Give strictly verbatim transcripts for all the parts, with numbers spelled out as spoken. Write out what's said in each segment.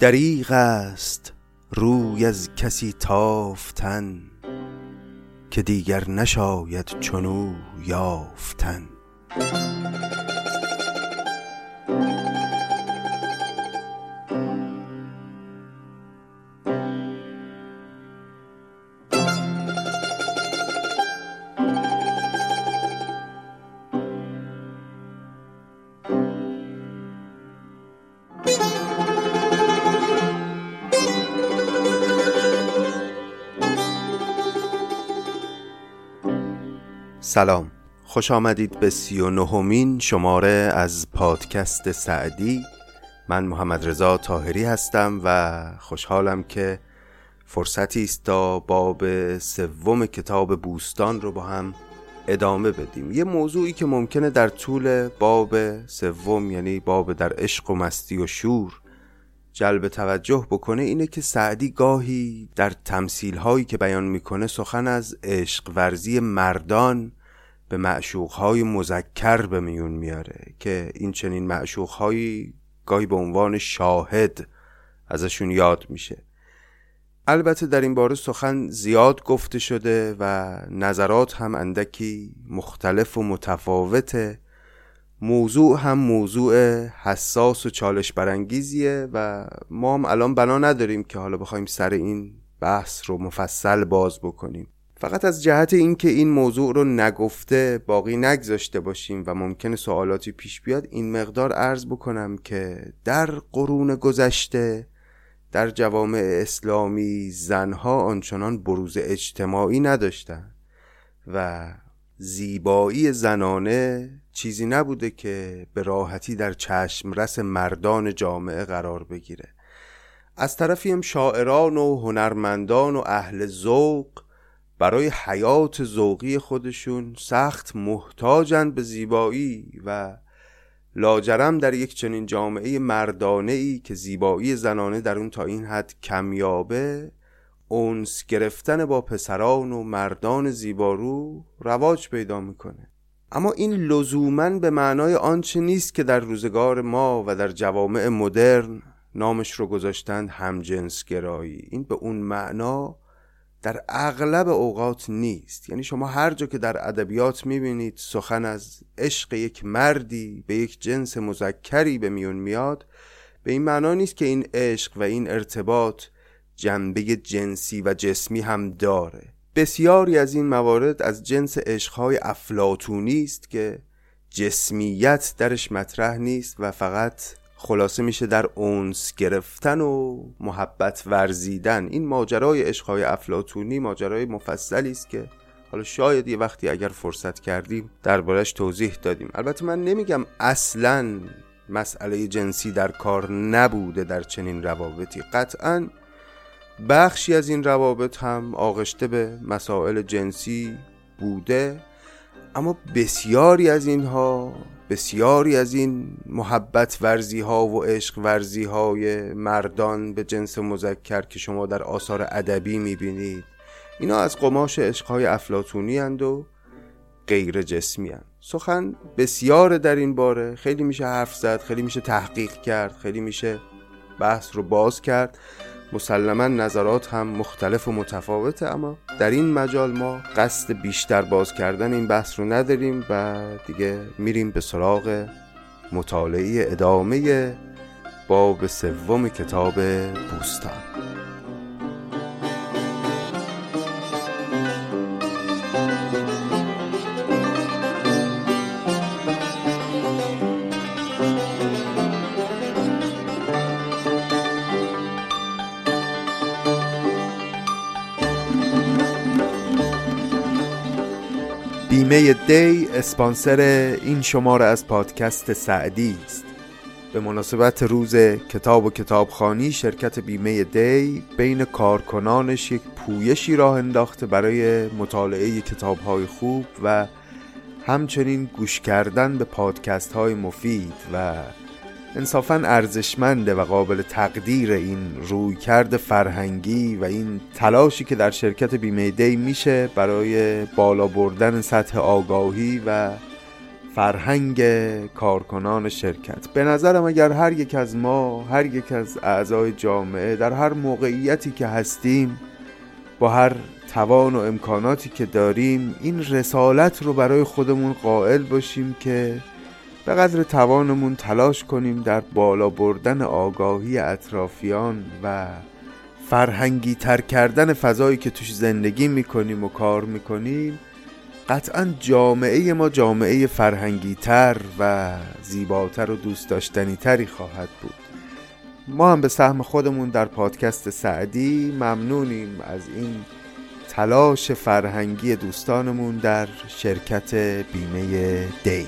دریغ است روی از کسی تافتن، که دیگر نشاید چنو یافتن. سلام، خوش آمدید به سی و نهمین شماره از پادکست سعدی. من محمد رضا تاهری هستم و خوشحالم که فرصتی است تا باب سوم کتاب بوستان رو با هم ادامه بدیم. یه موضوعی که ممکنه در طول باب سوم، یعنی باب در عشق و مستی و شور، جلب توجه بکنه اینه که سعدی گاهی در تمثیل‌هایی که بیان میکنه سخن از عشق ورزی مردان به معشوقهای مذکر به میون میاره، که این چنین معشوقهایی گاهی به عنوان شاهد ازشون یاد میشه. البته در این باره سخن زیاد گفته شده و نظرات هم اندکی مختلف و متفاوته. موضوع هم موضوع حساس و چالش برانگیزیه و ما هم الان بنا نداریم که حالا بخوایم سر این بحث رو مفصل باز بکنیم. فقط از جهت اینکه این موضوع رو نگفته باقی نگذاشته باشیم و ممکنه سوالاتی پیش بیاد، این مقدار عرض بکنم که در قرون گذشته در جوامع اسلامی زنها آنچنان بروز اجتماعی نداشتند و زیبایی زنانه چیزی نبوده که به راحتی در چشمرس مردان جامعه قرار بگیره. از طرفی هم شاعران و هنرمندان و اهل ذوق برای حیات ذوقی خودشون سخت محتاجن به زیبایی و لاجرم در یک چنین جامعه مردانه‌ای که زیبایی زنانه در اون تا این حد کمیابه، اونس گرفتن با پسران و مردان زیبارو رواج پیدا میکنه. اما این لزومن به معنای آنچه نیست که در روزگار ما و در جوامع مدرن نامش رو گذاشتند همجنسگرایی. این به اون معنا در اغلب اوقات نیست. یعنی شما هر جا که در ادبیات میبینید سخن از عشق یک مردی به یک جنس مذکری به میون میاد، به این معنا نیست که این عشق و این ارتباط جنبه جنسی و جسمی هم داره. بسیاری از این موارد از جنس عشقهای افلاطونی است که جسمیت درش مطرح نیست و فقط خلاصه میشه در اونس گرفتن و محبت ورزیدن. این ماجرای عشقهای افلاطونی ماجرای مفصلی است که حالا شاید یه وقتی اگر فرصت کردیم دربارش توضیح دادیم. البته من نمیگم اصلاً مسئله جنسی در کار نبوده در چنین روابطی، قطعاً بخشی از این روابط هم آغشته به مسائل جنسی بوده، اما بسیاری از اینها، بسیاری از این محبت ورزی ها و عشق ورزی های مردان به جنس مذکر که شما در آثار ادبی میبینید، اینا از قماش عشق های افلاطونی اند و غیر جسمی اند. سخن بسیار در این باره، خیلی میشه حرف زد، خیلی میشه تحقیق کرد، خیلی میشه بحث رو باز کرد. مسلماً نظرات هم مختلف و متفاوته، اما در این مجال ما قصد بیشتر باز کردن این بحث رو نداریم و دیگه میریم به سراغ مطالعه ادامه باب سوم کتاب بوستان. بیمه دی اسپانسر این شماره از پادکست سعدی است. به مناسبت روز کتاب و کتابخوانی، شرکت بیمه دی بین کارکنانش یک پویشی راه انداخته برای مطالعه کتاب‌های خوب و همچنین گوش کردن به پادکست‌های مفید و انصافاً ارزشمنده و قابل تقدیر این رویکرد فرهنگی و این تلاشی که در شرکت بیمه دی میشه برای بالا بردن سطح آگاهی و فرهنگ کارکنان شرکت. به نظرم اگر هر یک از ما، هر یک از اعضای جامعه در هر موقعیتی که هستیم با هر توان و امکاناتی که داریم این رسالت رو برای خودمون قائل باشیم که به قدر توانمون تلاش کنیم در بالا بردن آگاهی اطرافیان و فرهنگی تر کردن فضایی که توش زندگی میکنیم و کار میکنیم. قطعاً جامعه ما جامعه فرهنگی تر و زیباتر و دوست داشتنی تری خواهد بود. ما هم به سهم خودمون در پادکست سعدی ممنونیم از این تلاش فرهنگی دوستانمون در شرکت بیمه دی.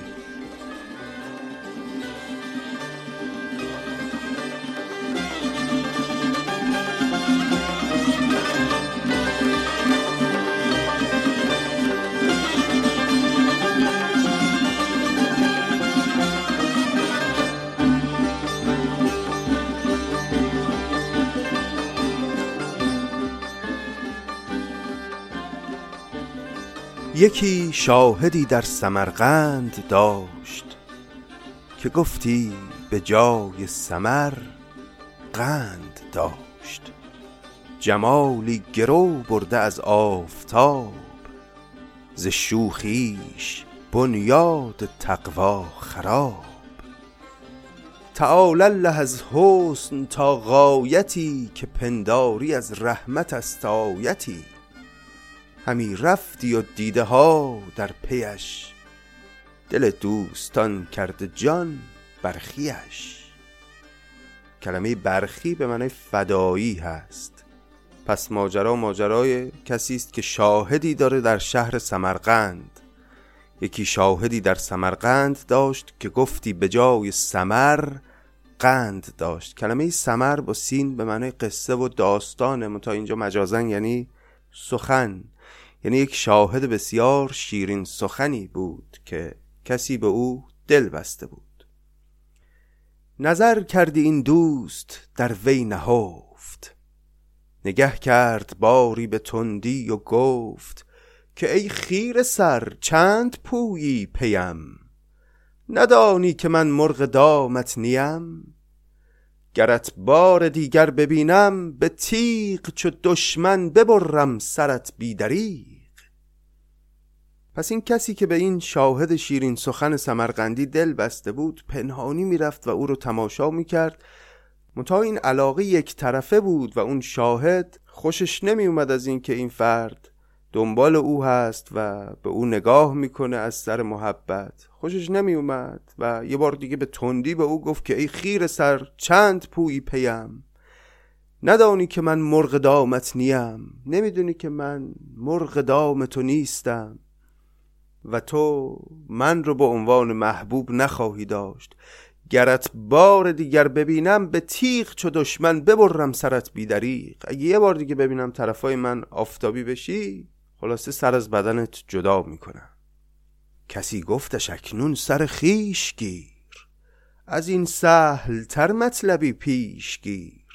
یکی شاهدی در سمرقند داشت، که گفتی به جای سمر قند داشت. جمالی گرو برده از آفتاب، ز شوخیش بنیاد تقوا خراب. تعالی الله از حسن تا غایتی، که پنداری از رحمت است آیتی. همی رفتی و دیده ها در پیش، دل دوستان کرد جان برخیش. کلمه برخی به معنی فدایی هست. پس ماجرا ماجرای کسی است که شاهدی داره در شهر سمرقند. یکی شاهدی در سمرقند داشت که گفتی به جای سمر قند داشت. کلمه سمر با سین به معنی قصه و داستانه، تا اینجا مجازن یعنی سخن، یعنی یک شاهد بسیار شیرین سخنی بود که کسی به او دل بسته بود. نظر کردی این دوست در وی نهفت، نگه کرد باری به تندی و گفت که ای خیره سر چند پویی پیم، ندانی که من مرغ دامت نیم. گرت بار دیگر ببینم، به تیغ چو دشمن ببرم سرت بیدریغ. پس این کسی که به این شاهد شیرین سخن سمرقندی دل بسته بود پنهانی میرفت و او رو تماشا میکرد. متا این علاقه یک طرفه بود و اون شاهد خوشش نمیومد از این که این فرد دنبال او هست و به او نگاه میکنه از سر محبت. خوشش نمی اومد و یه بار دیگه به تندی به او گفت که ای خیره سر چند پویی پیم، ندانی که من مرغ دامت نیم. نمیدونی که من مرغ دام تو نیستم و تو من رو به عنوان محبوب نخواهی داشت. گرت بار دیگر ببینم، به تیغ چو دشمن ببرم سرت بیدریغ. اگه یه بار دیگه ببینم طرفای من آفتابی بشی، خلاصه سر از بدنت جدا میکنم. کسی گفتش اکنون سر خیش گیر، از این سهل تر مطلبی پیش گیر.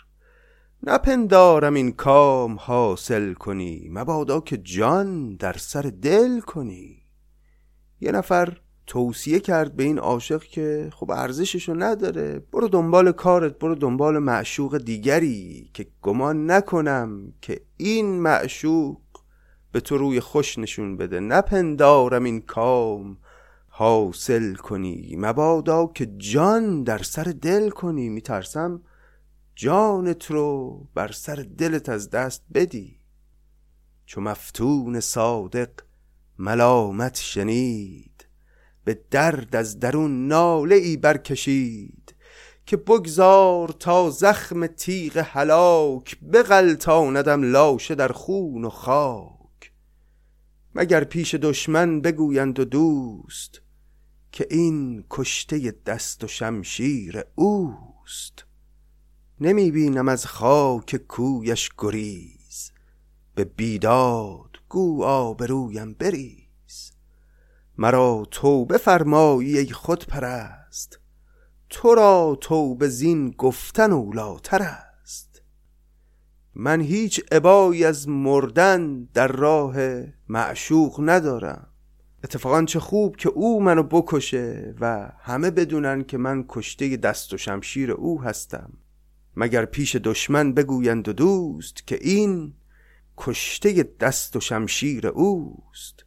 نپندارم این کام حاصل کنی، مبادا که جان در سر دل کنی. یه نفر توصیه کرد به این عاشق که خب ارزششو نداره، برو دنبال کارت، برو دنبال معشوق دیگری، که گمان نکنم که این معشوق به تو روی خوش نشون بده. نپندارم این کام حاصل کنی، مبادا که جان در سر دل کنی. میترسم جانت رو بر سر دلت از دست بدی. چو مفتون صادق ملامت شنید، به درد از درون ناله ای برکشید. که بگذار تا زخم تیغ هلاک، بغلطاندم لاشه در خون و خاک. مگر پیش دشمن بگویند و دوست، که این کشته دست و شمشیر اوست. نمی بینم از خاک کویش گریز، به بیداد گو آبرویم بریز. مرا توبه فرمایی ای خود پرست، تو را توبه زین گفتن اولاتر است. من هیچ ابایی از مردن در راه معشوق ندارم، اتفاقا چه خوب که او منو بکشه و همه بدونن که من کشته دست و شمشیر او هستم، مگر پیش دشمن بگویند و دوست که این کشته دست و شمشیر اوست.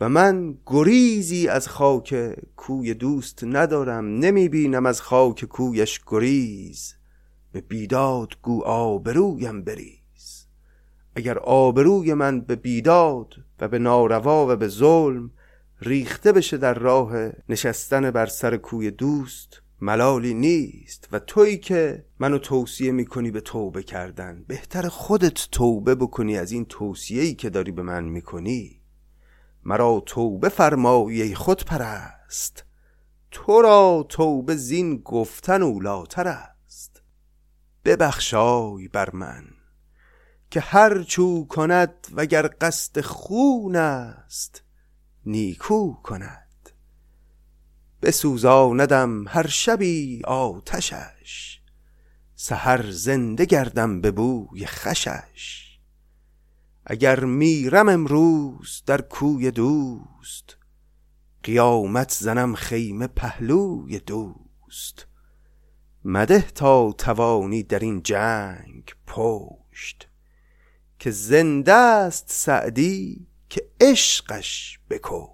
و من گریزی از خاک کوی دوست ندارم، نمی بینم از خاک کویش گریز. به بیداد گو آبرویم بریز، اگر آبروی من به بیداد و به ناروا و به ظلم ریخته بشه در راه نشستن بر سر کوی دوست ملالی نیست. و تویی که منو توصیه میکنی به توبه کردن، بهتر خودت توبه بکنی از این توصیهی که داری به من میکنی. مرا توبه فرمایی خود پرست، تو را توبه زین گفتن اولاتر است. ببخشای بر من که هر چو کند وگر قصد خون است نیکو کند. بسوزاندم هر شبی آتشش، سحر زنده گردم به بوی خشش. اگر میرم امروز در کوی دوست، قیامت زنم خیمه پهلوی دوست. مده تا توانی در این جنگ پشت، که زنده است سعدی که عشقش بکو.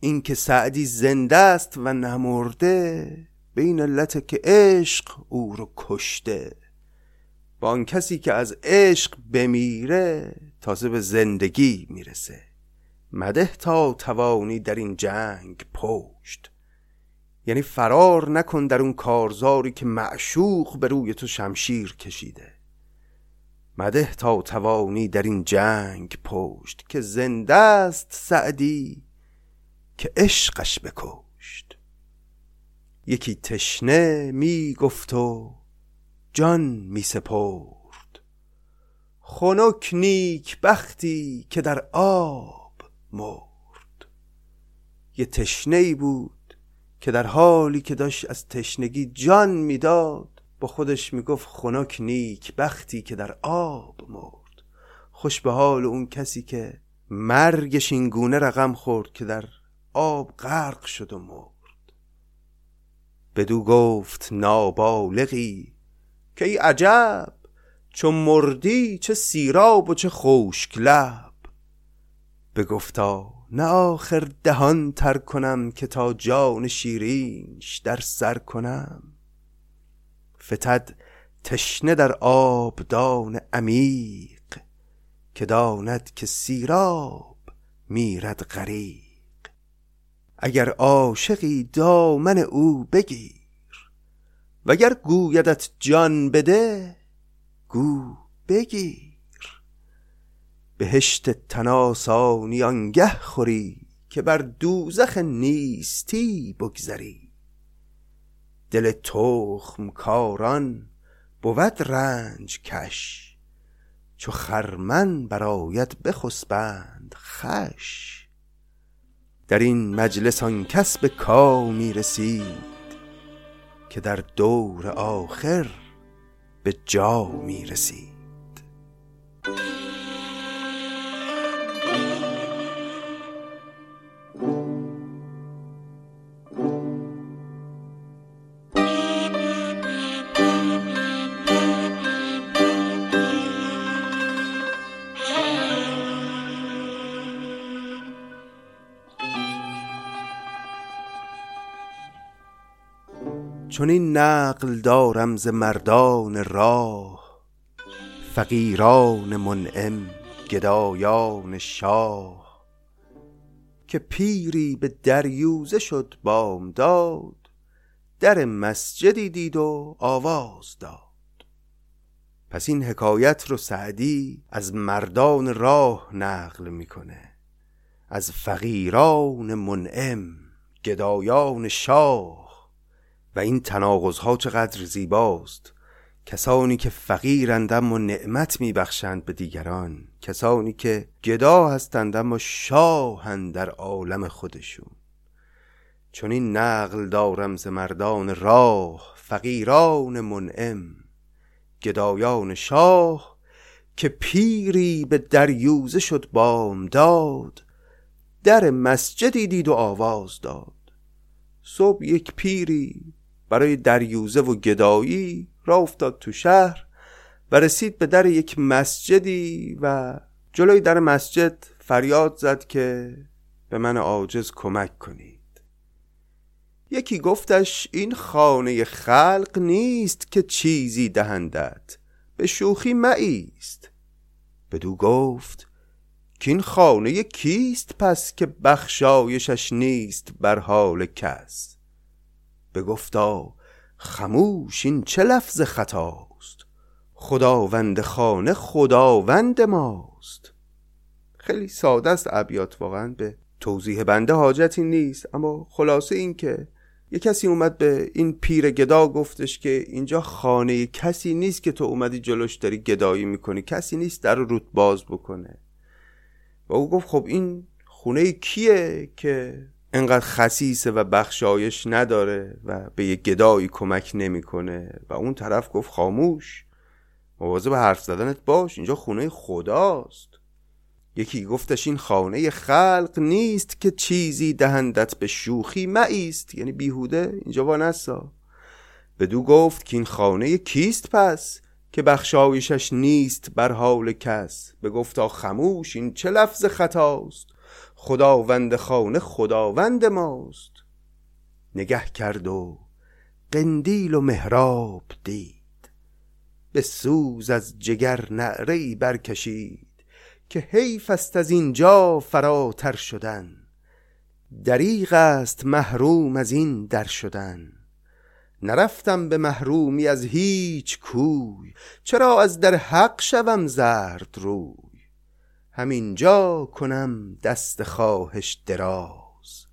این که سعدی زنده است و نمرده به این علت که عشق او رو کشته. با آن کسی که از عشق بمیره تازه به زندگی میرسه. مده تا توانی در این جنگ پشت، یعنی فرار نکن در اون کارزاری که معشوق به روی تو شمشیر کشیده. مده تا توانی در این جنگ پشت، که زنده است سعدی که عشقش بکشت. یکی تشنه می گفت و جان می سپرد، خنک نیک بختی که در آب مرد. یه تشنه‌ای بود که در حالی که داشت از تشنگی جان می داد با خودش می گفت خنک نیک بختی که در آب مرد. خوش به حال اون کسی که مرگش این گونه رقم خورد که در آب غرق شد و مرد. بدو گفت نابالغی که ای عجب، چون مردی چه سیراب و چه خشک لب. بگفتا نه آخر دهان تر کنم، که تا جان شیرینش در سر کنم. فتد تشنه در آب دان عمیق، که داند که سیراب میرد غریق. اگر عاشقی دامن او بگیر، وگر گویدت جان بده گو بگیر. بهشت تناسانی آنگه خوری، که بر دوزخ نیستی بگذری. دل تخم کاران بود رنج کش، چو خرمن برایت بخسبند خش. در این مجلس آن کس به کامی رسید، که در دور آخر به جا می رسید. چون این نقل دارم ز مردان راه، فقیران منعم گدایان شاه. که پیری به دریوزه شد بامداد، در مسجدی دید و آواز داد. پس این حکایت رو سعدی از مردان راه نقل میکنه، از فقیران منعم گدایان شاه. و این تناقضها چقدر زیباست. کسانی که فقیرند اما نعمت میبخشند به دیگران، کسانی که گدا هستند اما شاهند در عالم خودشون. چون این نقل دارم ز مردان راه، فقیران منعم گدایان شاه. که پیری به دریوزه شد بامداد، در مسجدی دید و آواز داد: صبح یک پیری برای دریوزه و گدایی را افتاد تو شهر و رسید به در یک مسجدی و جلوی در مسجد فریاد زد که به من عاجز کمک کنید. یکی گفتش این خانه خلق نیست که چیزی دهندت، به شوخی مایست. بدو گفت که این خانه کیست پس که بخشایشش نیست بر حال کس؟ بگفتا خموش این چه لفظ خطاست، خداوند خانه خداوند ماست. خیلی ساده است ابیات، واقعا به توضیح بنده حاجتی نیست، اما خلاصه این که یک کسی اومد به این پیر گدا گفتش که اینجا خانه کسی نیست که تو اومدی جلوش داری گدایی میکنی، کسی نیست در رود باز بکنه. و او گفت خب این خونه کیه که انقدر خسیسه و بخشایش نداره و به یک گدایی کمک نمیکنه؟ و اون طرف گفت خاموش، مواظب حرف زدنت باش، اینجا خونه خداست. یکی گفتش این خانه خلق نیست که چیزی دهندت، به شوخی مایست، یعنی بیهوده اینجا وانسا. بدو گفت که این خانه کیست پس که بخشایشش نیست بر حال کس؟ بگفتا خموش این چه لفظ خطاست، خداوند خانه خداوند ماست. نگه کرد و قندیل و محراب دید، به سوز از جگر نعره‌ای برکشید که حیف است از اینجا فراتر شدن، دریغ است محروم از این در شدن. نرفتم به محرومی از هیچ کوی، چرا از در حق شوم زرد روی؟ همینجا کنم دست خواهش دراز،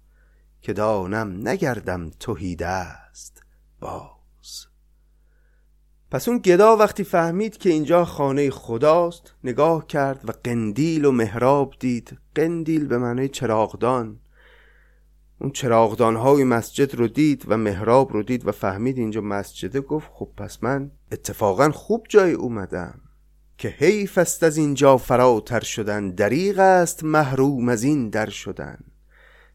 که دانم نگردم تهی دست باز. پس اون گدا وقتی فهمید که اینجا خانه خداست، نگاه کرد و قندیل و محراب دید. قندیل به معنی چراغدان، اون چراغدان های مسجد رو دید و محراب رو دید و فهمید اینجا مسجده. گفت خب پس من اتفاقا خوب جای اومدم، که حیف است از اینجا فراتر شدن، دریغ است محروم از این در شدن.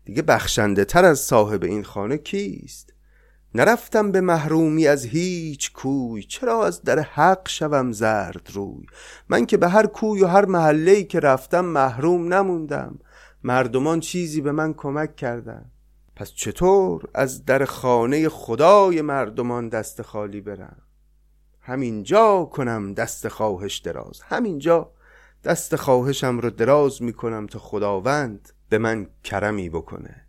دیگه بخشنده تر از صاحب این خانه کیست؟ نرفتم به محرومی از هیچ کوی، چرا از در حق شوم زرد روی؟ من که به هر کوی و هر محله‌ای که رفتم محروم نموندم، مردمان چیزی به من کمک کردن، پس چطور از در خانه خدای مردمان دست خالی برم؟ همینجا کنم دست خواهش دراز، همینجا دست خواهشم رو دراز میکنم تا خداوند به من کرمی بکنه.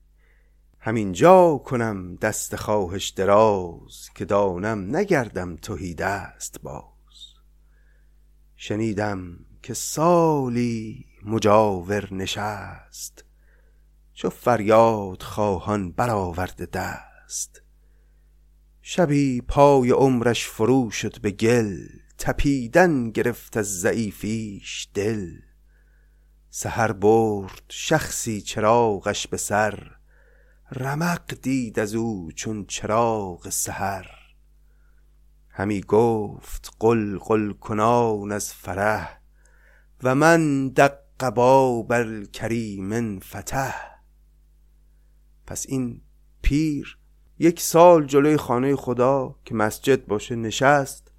همینجا کنم دست خواهش دراز، که دانم نگردم تهی دست باز. شنیدم که سالی مجاور نشست، چو فریاد خواهان برآورده دست. شبی پای عمرش فرو شد به گل، تپیدن گرفت از ضعیفیش دل. سحر برد شخصی چراغش به سر، رمق دید از او چون چراغ سحر. همی گفت قل قل کنان از فرح، و من دق باب الکریم فتح. پس این پیر یک سال جلوی خانه خدا که مسجد باشه نشست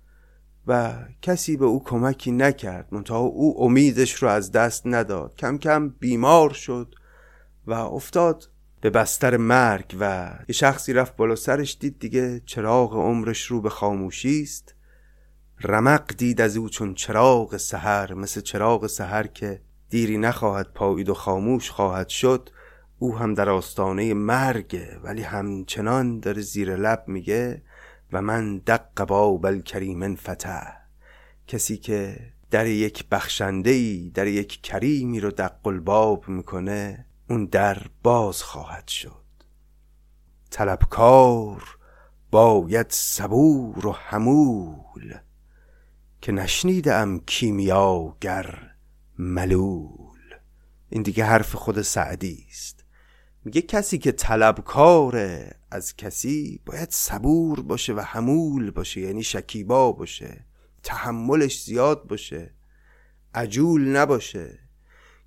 و کسی به او کمکی نکرد، منتها او امیدش رو از دست نداد. کم کم بیمار شد و افتاد به بستر مرگ و یه شخصی رفت بالا سرش، دید دیگه چراغ عمرش رو به خاموشی است. رمق دید از او چون چراغ سحر، مثل چراغ سحر که دیری نخواهد پایید و خاموش خواهد شد. او هم در آستانه مرگه، ولی همچنان در زیر لب میگه و من دق باب الکریم فتح. کسی که در یک بخشندهی، در یک کریمی رو دق الباب میکنه، اون در باز خواهد شد. طلبکار باید صبور و حمول، که نشنیدم کیمیاگر ملول. این دیگه حرف خود سعدی است، میگه کسی که طلبکاره از کسی باید صبور باشه و حمول باشه، یعنی شکیبا باشه، تحملش زیاد باشه، عجول نباشه.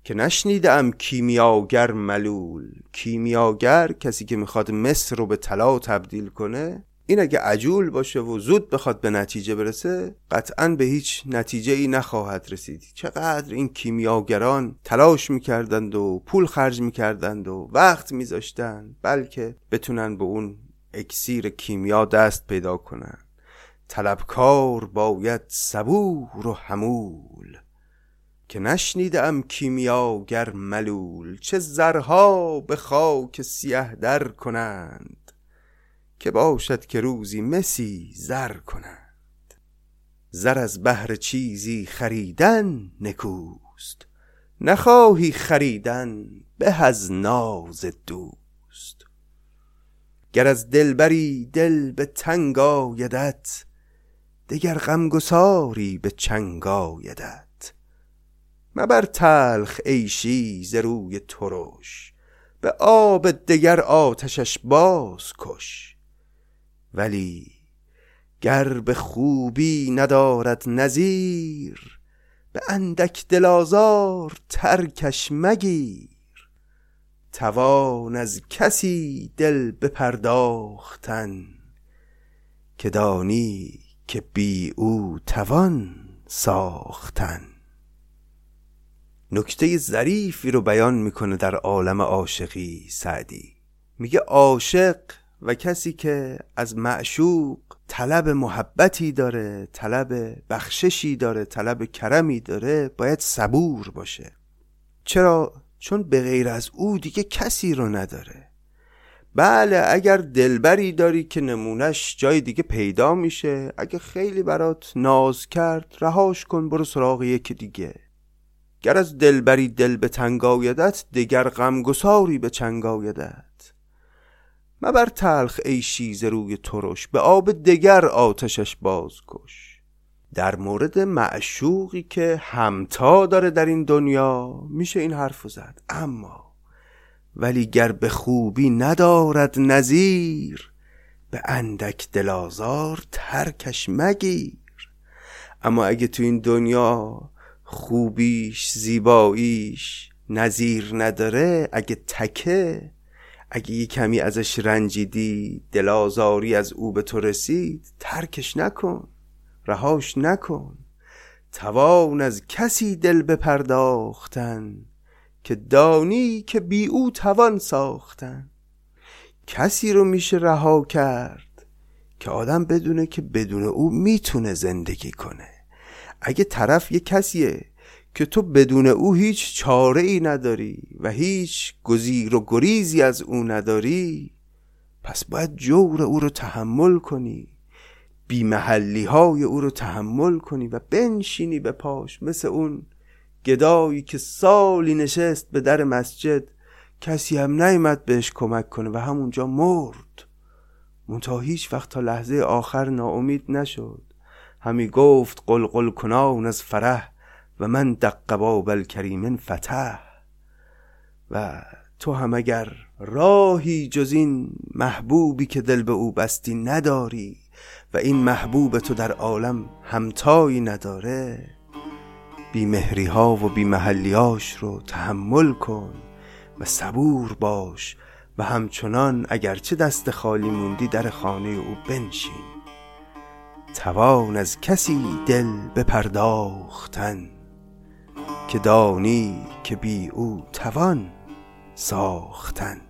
که نشنیدم کیمیاگر ملول. کیمیاگر کسی که میخواد مس رو به طلا تبدیل کنه، این اگه عجول باشه و زود بخواد به نتیجه برسه، قطعاً به هیچ نتیجه ای نخواهد رسید. چقدر این کیمیاگران تلاش میکردند و پول خرج میکردند و وقت میذاشتند بلکه بتونن به اون اکسیر کیمیا دست پیدا کنن. طلبکار باید صبور و حمول، که نشنیدم کیمیاگر ملول. چه زرها به خاک سیه در کنند، که باشد که روزی مسی زر کنند. زر از بهر چیزی خریدن نکوست، نخواهی خریدن به از ناز دوست. گر از دلبری دل به تنگ آیدت، دگر غمگساری به چنگ آیدت. مبر تلخ عیشی ز روی ترش، به آب دگر آتشش باز کش. ولی گر به خوبی ندارد نظیر، به اندک دلازار ترکش مگیر. توان از کسی دل بپرداختن، که دانی که بی او توان ساختن. نکته ظریفی رو بیان میکنه در عالم عاشقی سعدی. میگه عاشق و کسی که از معشوق طلب محبتی داره، طلب بخششی داره، طلب کرمی داره، باید صبور باشه. چرا؟ چون به غیر از او دیگه کسی رو نداره. بله اگر دلبری داری که نمونش جای دیگه پیدا میشه، اگه خیلی برات ناز کرد رهاش کن، برو سراغ یکی دیگه. گر از دلبری دل به تنگ آیدت، دگر غمگساری به چنگ آیدت. مبر تلخ عیشی ز روی ترش، به آب دگر آتشش بازکش. در مورد معشوقی که همتا داره در این دنیا میشه این حرفو زد. اما ولی گر به خوبی ندارد نظیر، به اندک دلازار ترکش مگیر. اما اگه تو این دنیا خوبیش زیباییش نظیر نداره، اگه تکه، اگه یه کمی ازش رنجیدی، دلازاری از او به تو رسید، ترکش نکن، رهاش نکن. توان از کسی دل بپرداختن، که دانی که بی او توان ساختن. کسی رو میشه رها کرد که آدم بدونه که بدون او میتونه زندگی کنه. اگه طرف یه کسیه که تو بدون او هیچ چاره ای نداری و هیچ گزیر و گریزی از او نداری، پس باید جور او رو تحمل کنی، بیمحلی های او رو تحمل کنی و بنشینی به پاش، مثل اون گدایی که سالی نشست به در مسجد، کسی هم نیامد بهش کمک کنه و همونجا مرد. منتها هیچ وقت تا لحظه آخر ناامید نشد، همی گفت قلقل کنان از فرح، و من دق باب الکریم فتح. و تو هم اگر راهی جز این محبوبی که دل به او بستی نداری و این محبوب تو در عالم همتایی نداره، بی مهری ها و بی محلیاش رو تحمل کن و صبور باش و همچنان اگرچه دست خالی موندی در خانه او بنشین. توان از کسی دل بپرداختن، که دانی که بی او توان ساختن.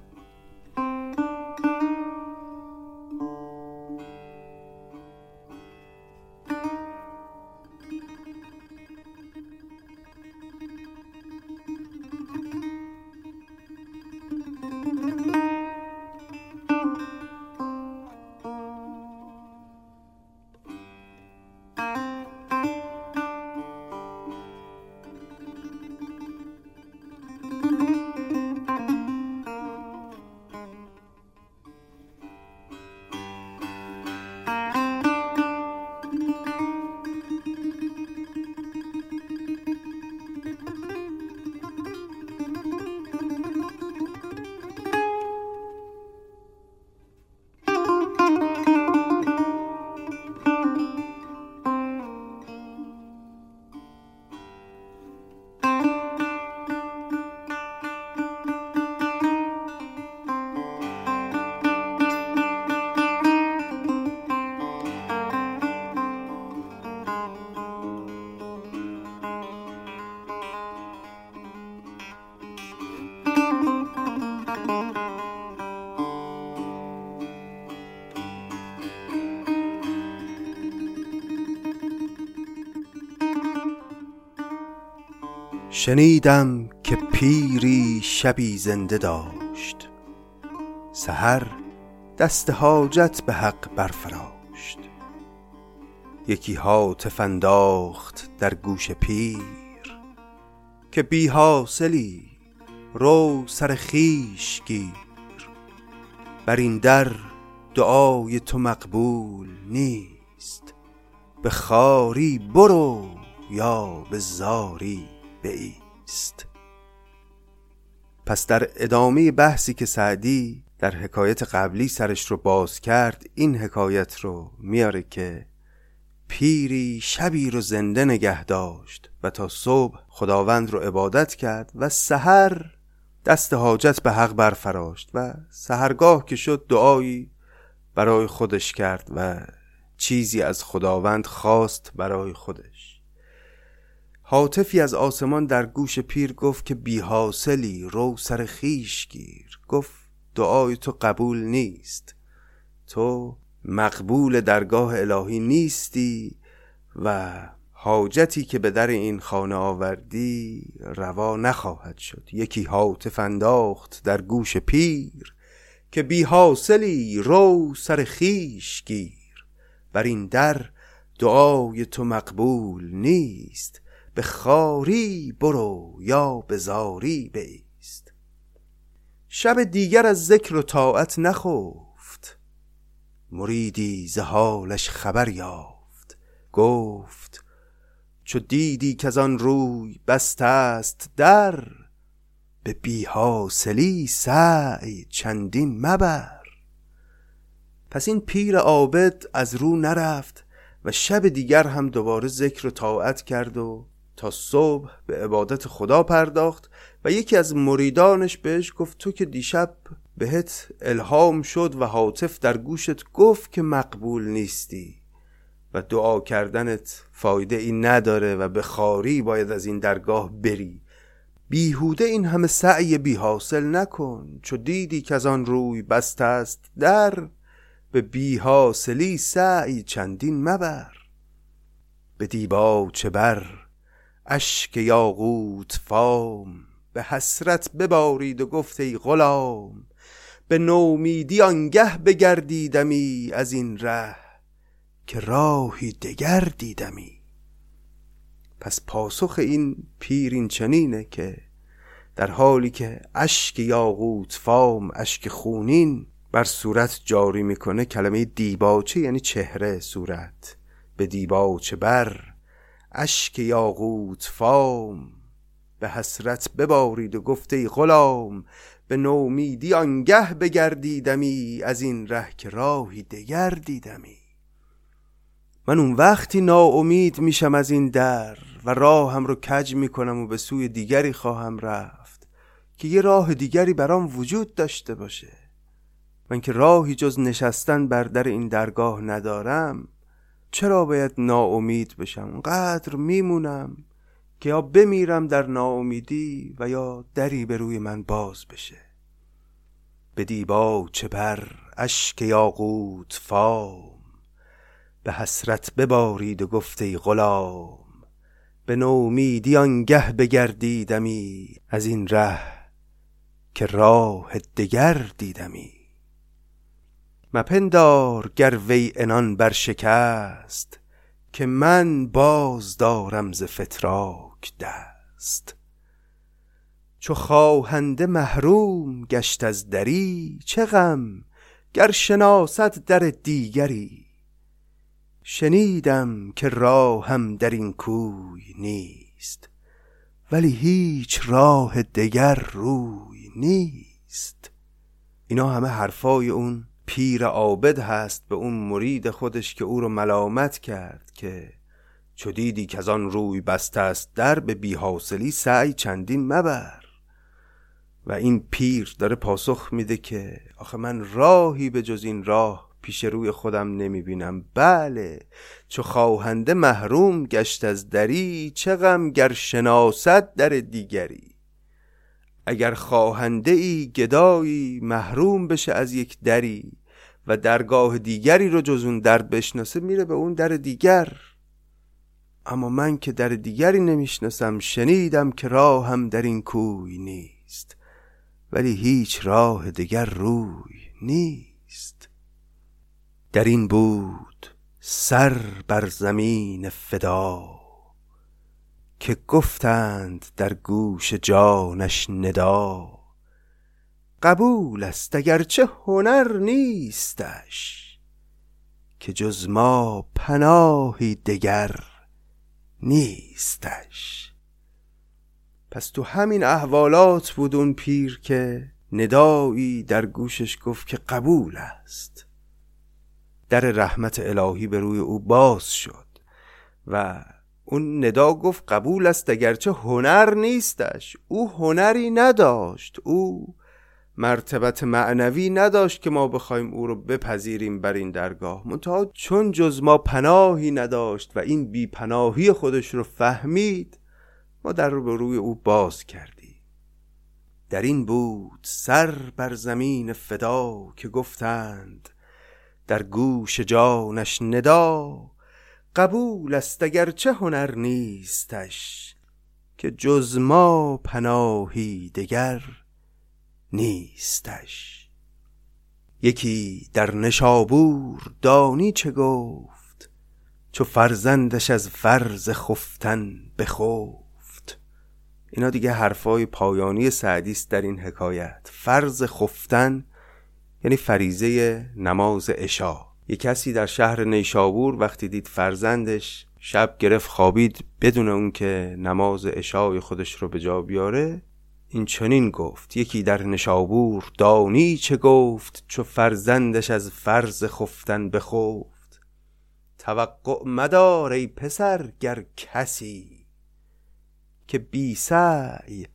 شنیدم که پیری شبی زنده داشت، سحر دست حاجت به حق برفراشت. یکی هاتف انداخت در گوش پیر، که بی حاصلی رو سر خویش گیر. بر این در دعای تو مقبول نیست، به خواری برو یا به زاری بایست. پس در ادامه بحثی که سعدی در حکایت قبلی سرش رو باز کرد، این حکایت رو میاره که پیری شبی رو زنده نگه داشت و تا صبح خداوند رو عبادت کرد و سحر دست حاجت به حق برفراشت و سحرگاه که شد دعایی برای خودش کرد و چیزی از خداوند خواست برای خودش. هاتفی از آسمان در گوش پیر گفت که بی حاصلی رو سر خیش گیر. گفت دعای تو قبول نیست، تو مقبول درگاه الهی نیستی و حاجتی که به در این خانه آوردی روا نخواهد شد. یکی هاتف انداخت در گوش پیر، که بی حاصلی رو سر خیش گیر. بر این در دعای تو مقبول نیست، به خواری برو یا به زاری بایست. شب دیگر از ذکر و طاعت نخفت، مریدی ز حالش خبر یافت. گفت چو دیدی که از آن روی بسته است در، به بی حاصلی سعی چندین مبر. پس این پیر عابد از رو نرفت و شب دیگر هم دوباره ذکر و طاعت کرد و تا صبح به عبادت خدا پرداخت. و یکی از مریدانش بهش گفت تو که دیشب بهت الهام شد و هاتف در گوشت گفت که مقبول نیستی و دعا کردنت فایده ای نداره و به خواری باید از این درگاه بری. بیهوده این همه سعی بی حاصل نکن. چو دیدی که از آن روی بسته است در، به بی حاصلی سعی چندین مبر. به دیبا چه بر اشک یاقوت فام، به حسرت ببارید و گفت ای غلام. به نومیدی آنگه بگردیدمی، از این ره که راهی دگر دیدمی. پس پاسخ این پیرین چنینه که در حالی که اشک یاقوت فام، اشک خونین بر صورت جاری میکنه، کلمه دیباچه یعنی چهره صورت. به دیباچه بر اشک یاقوت فام، به حسرت ببارید و گفت ای غلام. به نومیدی آنگه بگردیدمی، از این ره که راهی دگر دیدمی. من اون وقتی ناامید میشم از این در و راهم رو کج میکنم و به سوی دیگری خواهم رفت که یه راه دیگری برام وجود داشته باشه. من که راهی جز نشستن بر در این درگاه ندارم، چرا باید ناامید بشم؟ اونقدر میمونم که یا بمیرم در ناامیدی و یا دری به روی من باز بشه. به دیبا چه بر اشک یاقوت فام، به حسرت ببارید و گفت ای غلام. به نومیدی آنگه بگردیدمی، از این ره که راه دگر دیدمی. مپندار گر وی عنان برشکست، که من باز دارم ز فتراک دست. چو خواهنده محروم گشت از دری، چه غم گر شناسد در دیگری. شنیدم که راهم در این کوی نیست، ولی هیچ راه دگر روی نیست. اینا همه حرفای اون پیر عابد هست به اون مرید خودش که او رو ملامت کرد که چو دیدی که از آن روی بسته است در، به بی‌حاصلی سعی چندین مبر. و این پیر داره پاسخ میده که آخه من راهی به جز این راه پیش روی خودم نمیبینم. بله، چو خواهنده محروم گشت از دری، چه غم گر شناسد در دیگری. اگر خواهنده ای گدایی محروم بشه از یک دری و درگاه دیگری رو جز اون در بشناسه، میره به اون در دیگر. اما من که در دیگری نمیشناسم، شنیدم که راه هم در این کوی نیست، ولی هیچ راه دیگر روی نیست. در این بود سر بر زمین فدا، که گفتند در گوش جانش ندا. قبول است اگرچه هنر نیستش، که جز ما پناهی دگر نیستش. پس تو همین احوالات بود اون پیر که ندایی در گوشش گفت که قبول است. در رحمت الهی به روی او باز شد و اون ندا گفت قبول است اگرچه هنر نیستش. او هنری نداشت، او مرتبت معنوی نداشت که ما بخوایم او رو بپذیریم بر این درگاه. منتها چون جز ما پناهی نداشت و این بی پناهی خودش رو فهمید، ما در رو به روی او باز کردیم. در این بود سر بر زمین فدا، که گفتند در گوش جانش ندا. قبول است اگرچه هنر نیستش، که جز ما پناهی دگر نیستش. یکی در نیشابور دانی چه گفت، چو فرزندش از فرض خفتن بخفت. اینا دیگه حرفای پایانی سعدی است در این حکایت. فرض خفتن یعنی فریضه نماز عشا. یک کسی در شهر نیشابور وقتی دید فرزندش شب گرفت خوابید بدون اون که نماز عشای خودش رو به جا بیاره، این چنین گفت: یکی در نیشابور دانی چه گفت، چو فرزندش از فرض خفتن بخفت. توقع مدار ای پسر گر کسی، که بی سعی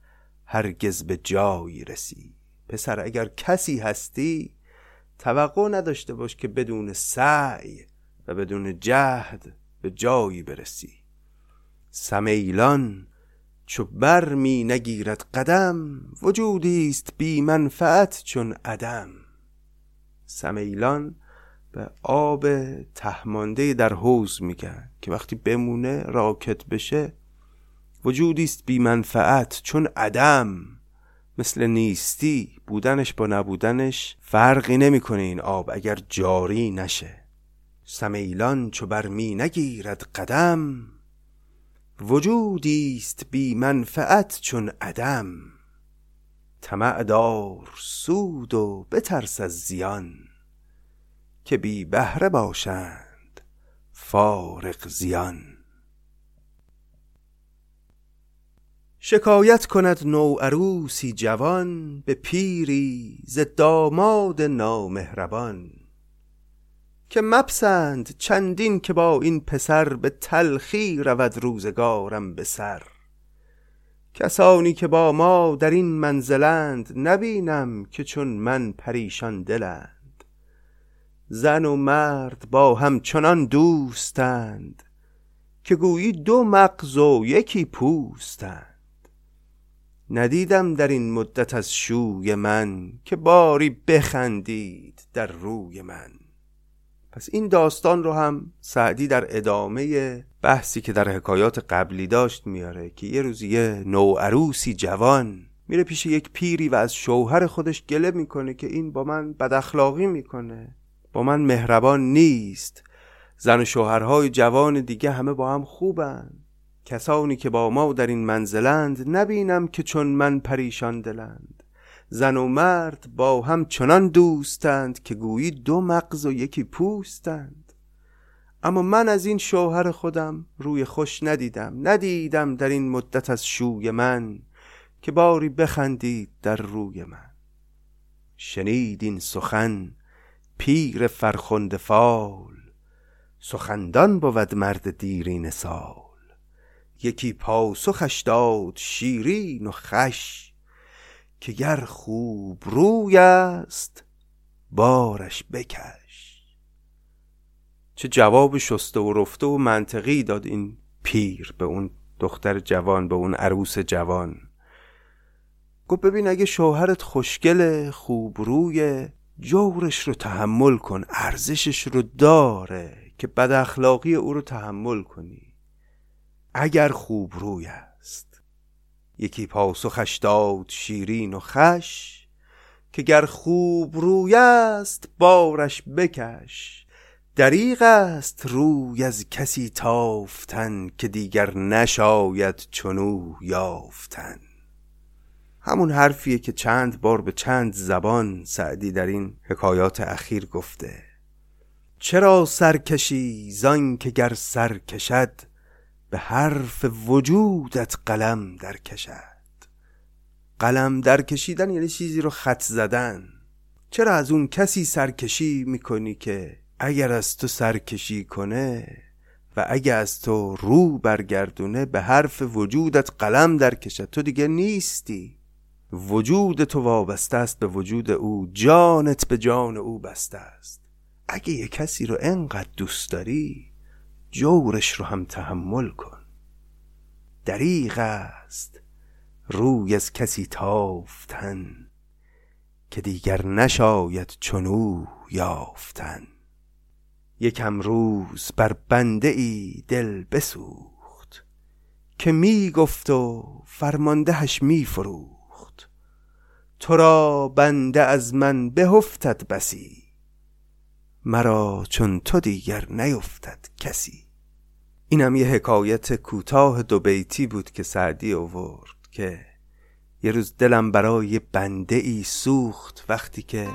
هرگز به جایی رسی. پسر اگر کسی هستی، توقع نداشته باش که بدون سعی و بدون جهد به جایی برسی. سمیلان چو بر می نگیرد قدم، وجودیست بی منفعت چون عدم. سمیلان به آب تهمانده در حوض میگن که وقتی بمونه راکت بشه، وجودیست بی منفعت چون عدم، مثل نیستی. بودنش با نبودنش فرقی نمیکنه این آب اگر جاری نشه. سمیلان چو بر می نگیرد قدم، وجودیست بی منفعت چون عدم. طمع دار سود و بترس از زیان، که بی بهره باشند فارق زیان. شکایت کند نوعروسی جوان، به پیری ز داماد نامهربان. که مپسند چندین که با این پسر، به تلخی رود روزگارم به سر. کسانی که با ما در این منزلند، نبینم که چون من پریشان دلند. زن و مرد با هم چنان دوستند، که گویی دو مغز و یکی پوستند. ندیدم در این مدت از شوی من، که باری بخندید در روی من. پس این داستان رو هم سعدی در ادامه بحثی که در حکایات قبلی داشت میاره، که یه روز یه نوعروسی جوان میره پیش یک پیری و از شوهر خودش گله میکنه که این با من بد اخلاقی میکنه، با من مهربان نیست. زن و شوهرهای جوان دیگه همه با هم خوبن. کسانی که با ما در این منزلند، نبینم که چون من پریشان دلند. زن و مرد با هم چنان دوستند، که گویی دو مغز و یکی پوستند. اما من از این شوهر خودم روی خوش ندیدم. ندیدم در این مدت از شوی من، که باری بخندید در روی من. شنید این سخن پیر فرخنده فال، سخندان بود مرد دیرین سال. یکی پاسخش داد شیرین و خوش، که گر خوب روی است بارش بکش. چه جواب شسته و رفته و منطقی داد این پیر به اون دختر جوان، به اون عروس جوان. گفت ببین اگه شوهرت خوشگله، خوب روی، جورش رو تحمل کن، ارزشش رو داره که بد اخلاقی او رو تحمل کنی. اگر خوب روی است. یکی پاسخش داد شیرین و خوش، که گر خوب روی است بارش بکش. دریغ است روی از کسی تافتن، که دیگر نشاید چنو یافتن. همون حرفیه که چند بار به چند زبان سعدی در این حکایات اخیر گفته. چرا سرکشی زان که گر سر کشد، به حرف وجودت قلم در کشد. قلم در کشیدن یعنی چیزی رو خط زدن. چرا از اون کسی سرکشی میکنی که اگر از تو سرکشی کنه و اگر از تو رو برگردونه، به حرف وجودت قلم در کشد. تو دیگه نیستی، وجود تو وابسته است به وجود او، جانت به جان او بسته است. اگه یه کسی رو انقدر دوست داری، جورش رو هم تحمل کن. دریغ است روی از کسی تافتن، که دیگر نشاید چنو یافتن. یکم روز بر بنده ای دل بسوخت، که می گفت و فرماندهش می فروخت. تو را بنده از من بهفتد بسی، مرا چون تو دیگر نیفتد کسی. اینم یه حکایت کوتاه دو بیتی بود که سعدی آورد، که یه روز دلم برای بنده ای سوخت، وقتی که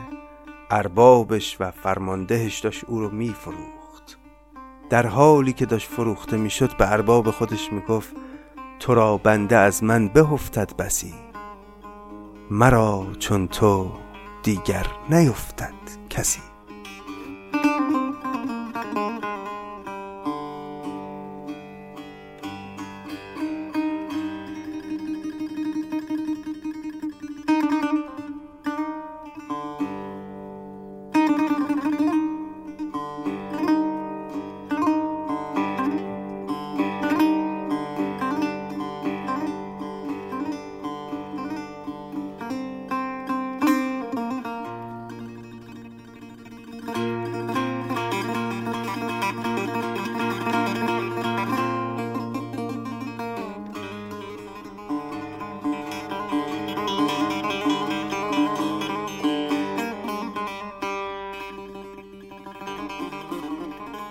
اربابش و فرماندهش داشت او رو می فروخت. در حالی که داشت فروخته می شد، به ارباب خودش می گفت تو را بنده از من بهفتد بسی، مرا چون تو دیگر نیفتد کسی.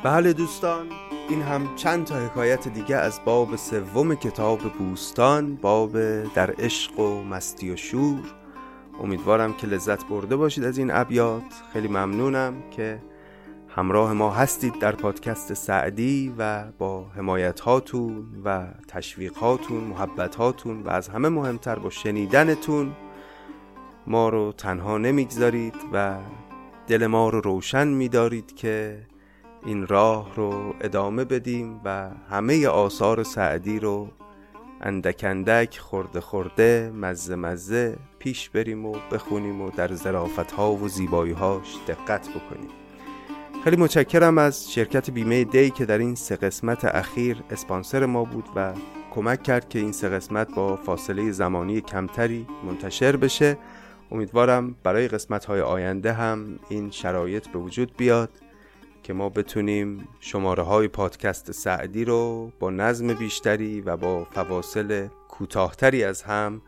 بله دوستان، این هم چند تا حکایت دیگه از باب سوم کتاب بوستان، باب در عشق و مستی و شور. امیدوارم که لذت برده باشید از این ابیات. خیلی ممنونم که همراه ما هستید در پادکست سعدی و با حمایت هاتون و تشویق هاتون، محبت هاتون و از همه مهمتر با شنیدنتون ما رو تنها نمیگذارید و دل ما رو روشن می‌دارید که این راه رو ادامه بدیم و همه آثار سعدی رو اندک اندک، خورده خورده، مزه مزه پیش بریم و بخونیم و در ظرافت‌ها و زیبایی‌هاش دقت بکنیم. خیلی متشکرم از شرکت بیمه دی که در این سه قسمت اخیر اسپانسر ما بود و کمک کرد که این سه قسمت با فاصله زمانی کمتری منتشر بشه. امیدوارم برای قسمت‌های آینده هم این شرایط به وجود بیاد که ما بتونیم شماره های پادکست سعدی رو با نظم بیشتری و با فواصل کوتاهتری از هم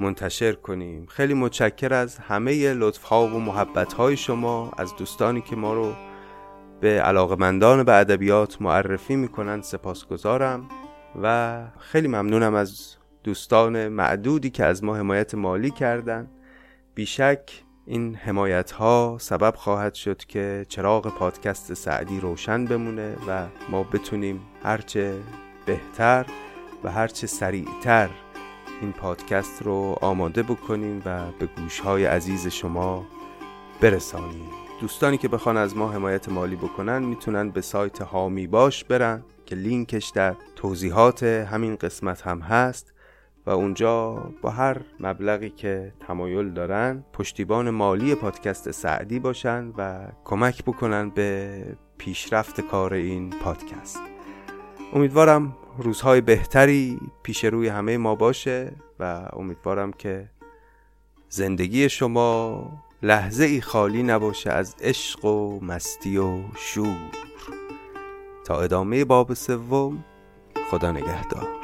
منتشر کنیم. خیلی متشکر از همه لطف ها و محبت های شما، از دوستانی که ما رو به علاقه‌مندان به ادبیات معرفی میکنن سپاسگزارم و خیلی ممنونم از دوستان معدودی که از ما حمایت مالی کردن. بیشک این حمایت ها سبب خواهد شد که چراغ پادکست سعدی روشن بمونه و ما بتونیم هرچه بهتر و هرچه سریعتر این پادکست رو آماده بکنیم و به گوش های عزیز شما برسانیم. دوستانی که بخوان از ما حمایت مالی بکنن میتونن به سایت هامی باش برن که لینکش در توضیحات همین قسمت هم هست و اونجا با هر مبلغی که تمایل دارن پشتیبان مالی پادکست سعدی باشن و کمک بکنن به پیشرفت کار این پادکست. امیدوارم روزهای بهتری پیش روی همه ما باشه و امیدوارم که زندگی شما لحظه ای خالی نباشه از عشق و مستی و شور. تا ادامه باب سوم، خدا نگهدار.